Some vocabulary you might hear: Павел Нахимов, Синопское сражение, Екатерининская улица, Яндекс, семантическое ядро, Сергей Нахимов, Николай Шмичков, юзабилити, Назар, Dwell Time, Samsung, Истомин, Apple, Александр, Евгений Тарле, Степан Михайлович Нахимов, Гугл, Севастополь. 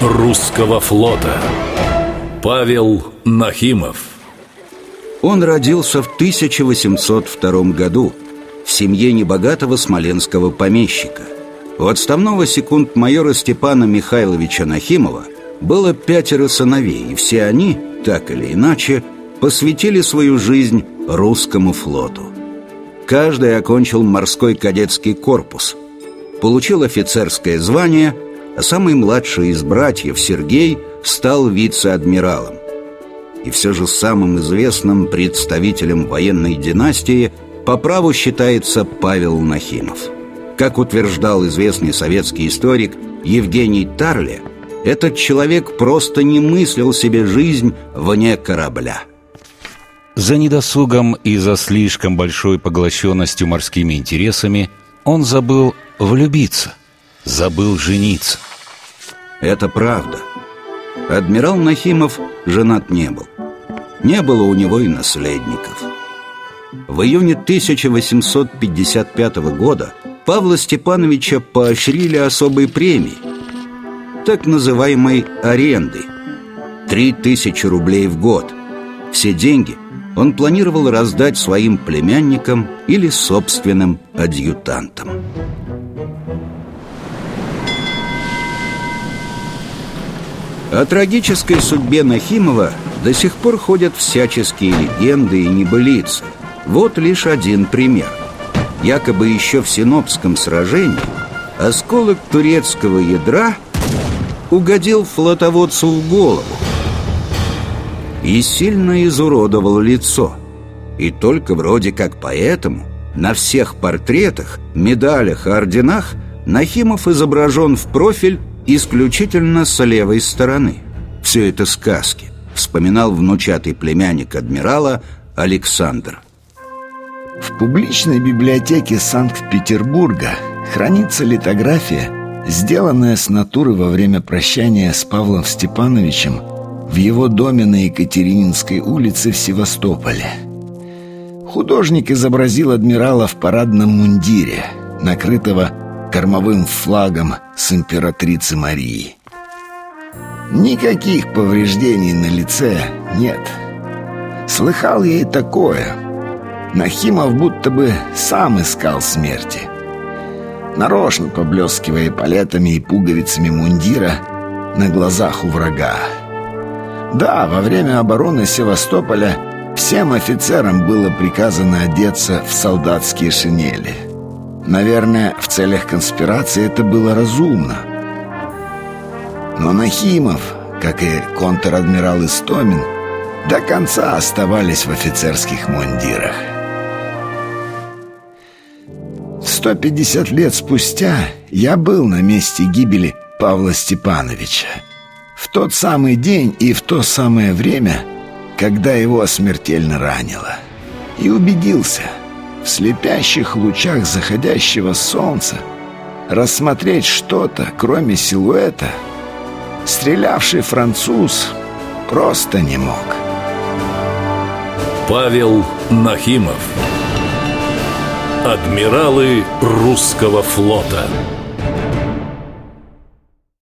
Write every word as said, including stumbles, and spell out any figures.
русского флота. Павел Нахимов. Он родился в тысяча восемьсот втором году в семье небогатого смоленского помещика. У отставного секунд-майора Степана Михайловича Нахимова было пятеро сыновей, и все они, так или иначе, посвятили свою жизнь русскому флоту. Каждый окончил морской кадетский корпус, получил офицерское звание, а самый младший из братьев, Сергей, стал вице-адмиралом. И все же самым известным представителем военной династии по праву считается Павел Нахимов. Как утверждал известный советский историк Евгений Тарле, этот человек просто не мыслил себе жизнь вне корабля. За недосугом и за слишком большой поглощенностью морскими интересами он забыл влюбиться, забыл жениться. Это правда. Адмирал Нахимов женат не был. Не было у него и наследников. В июне тысяча восемьсот пятьдесят пятого года Павла Степановича поощрили особой премией, так называемой аренды, три тысячи рублей в год. Все деньги он планировал раздать своим племянникам или собственным адъютантам. О трагической судьбе Нахимова до сих пор ходят всяческие легенды и небылицы. Вот лишь один пример. Якобы еще в Синопском сражении осколок турецкого ядра угодил флотоводцу в голову и сильно изуродовал лицо. И только вроде как поэтому на всех портретах, медалях и орденах Нахимов изображен в профиль исключительно с левой стороны. Все это сказки, вспоминал внучатый племянник адмирала Александр. В публичной библиотеке Санкт-Петербурга хранится литография, сделанная с натуры во время прощания с Павлом Степановичем в его доме на Екатерининской улице в Севастополе. Художник изобразил адмирала в парадном мундире, накрытого кормовым флагом с императрицы Марии. Никаких повреждений на лице нет. Слыхал я и такое. Нахимов будто бы сам искал смерти. Нарочно поблескивая палетами и пуговицами мундира на глазах у врага. Да, во время обороны Севастополя всем офицерам было приказано одеться в солдатские шинели. Наверное, в целях конспирации это было разумно. Но Нахимов, как и контр-адмирал Истомин, до конца оставались в офицерских мундирах. сто пятьдесят лет спустя я был на месте гибели Павла Степановича. В тот самый день и в то самое время, когда его смертельно ранило. И убедился в слепящих лучах заходящего солнца рассмотреть что-то, кроме силуэта, стрелявший француз просто не мог. Павел Нахимов. Адмиралы русского флота.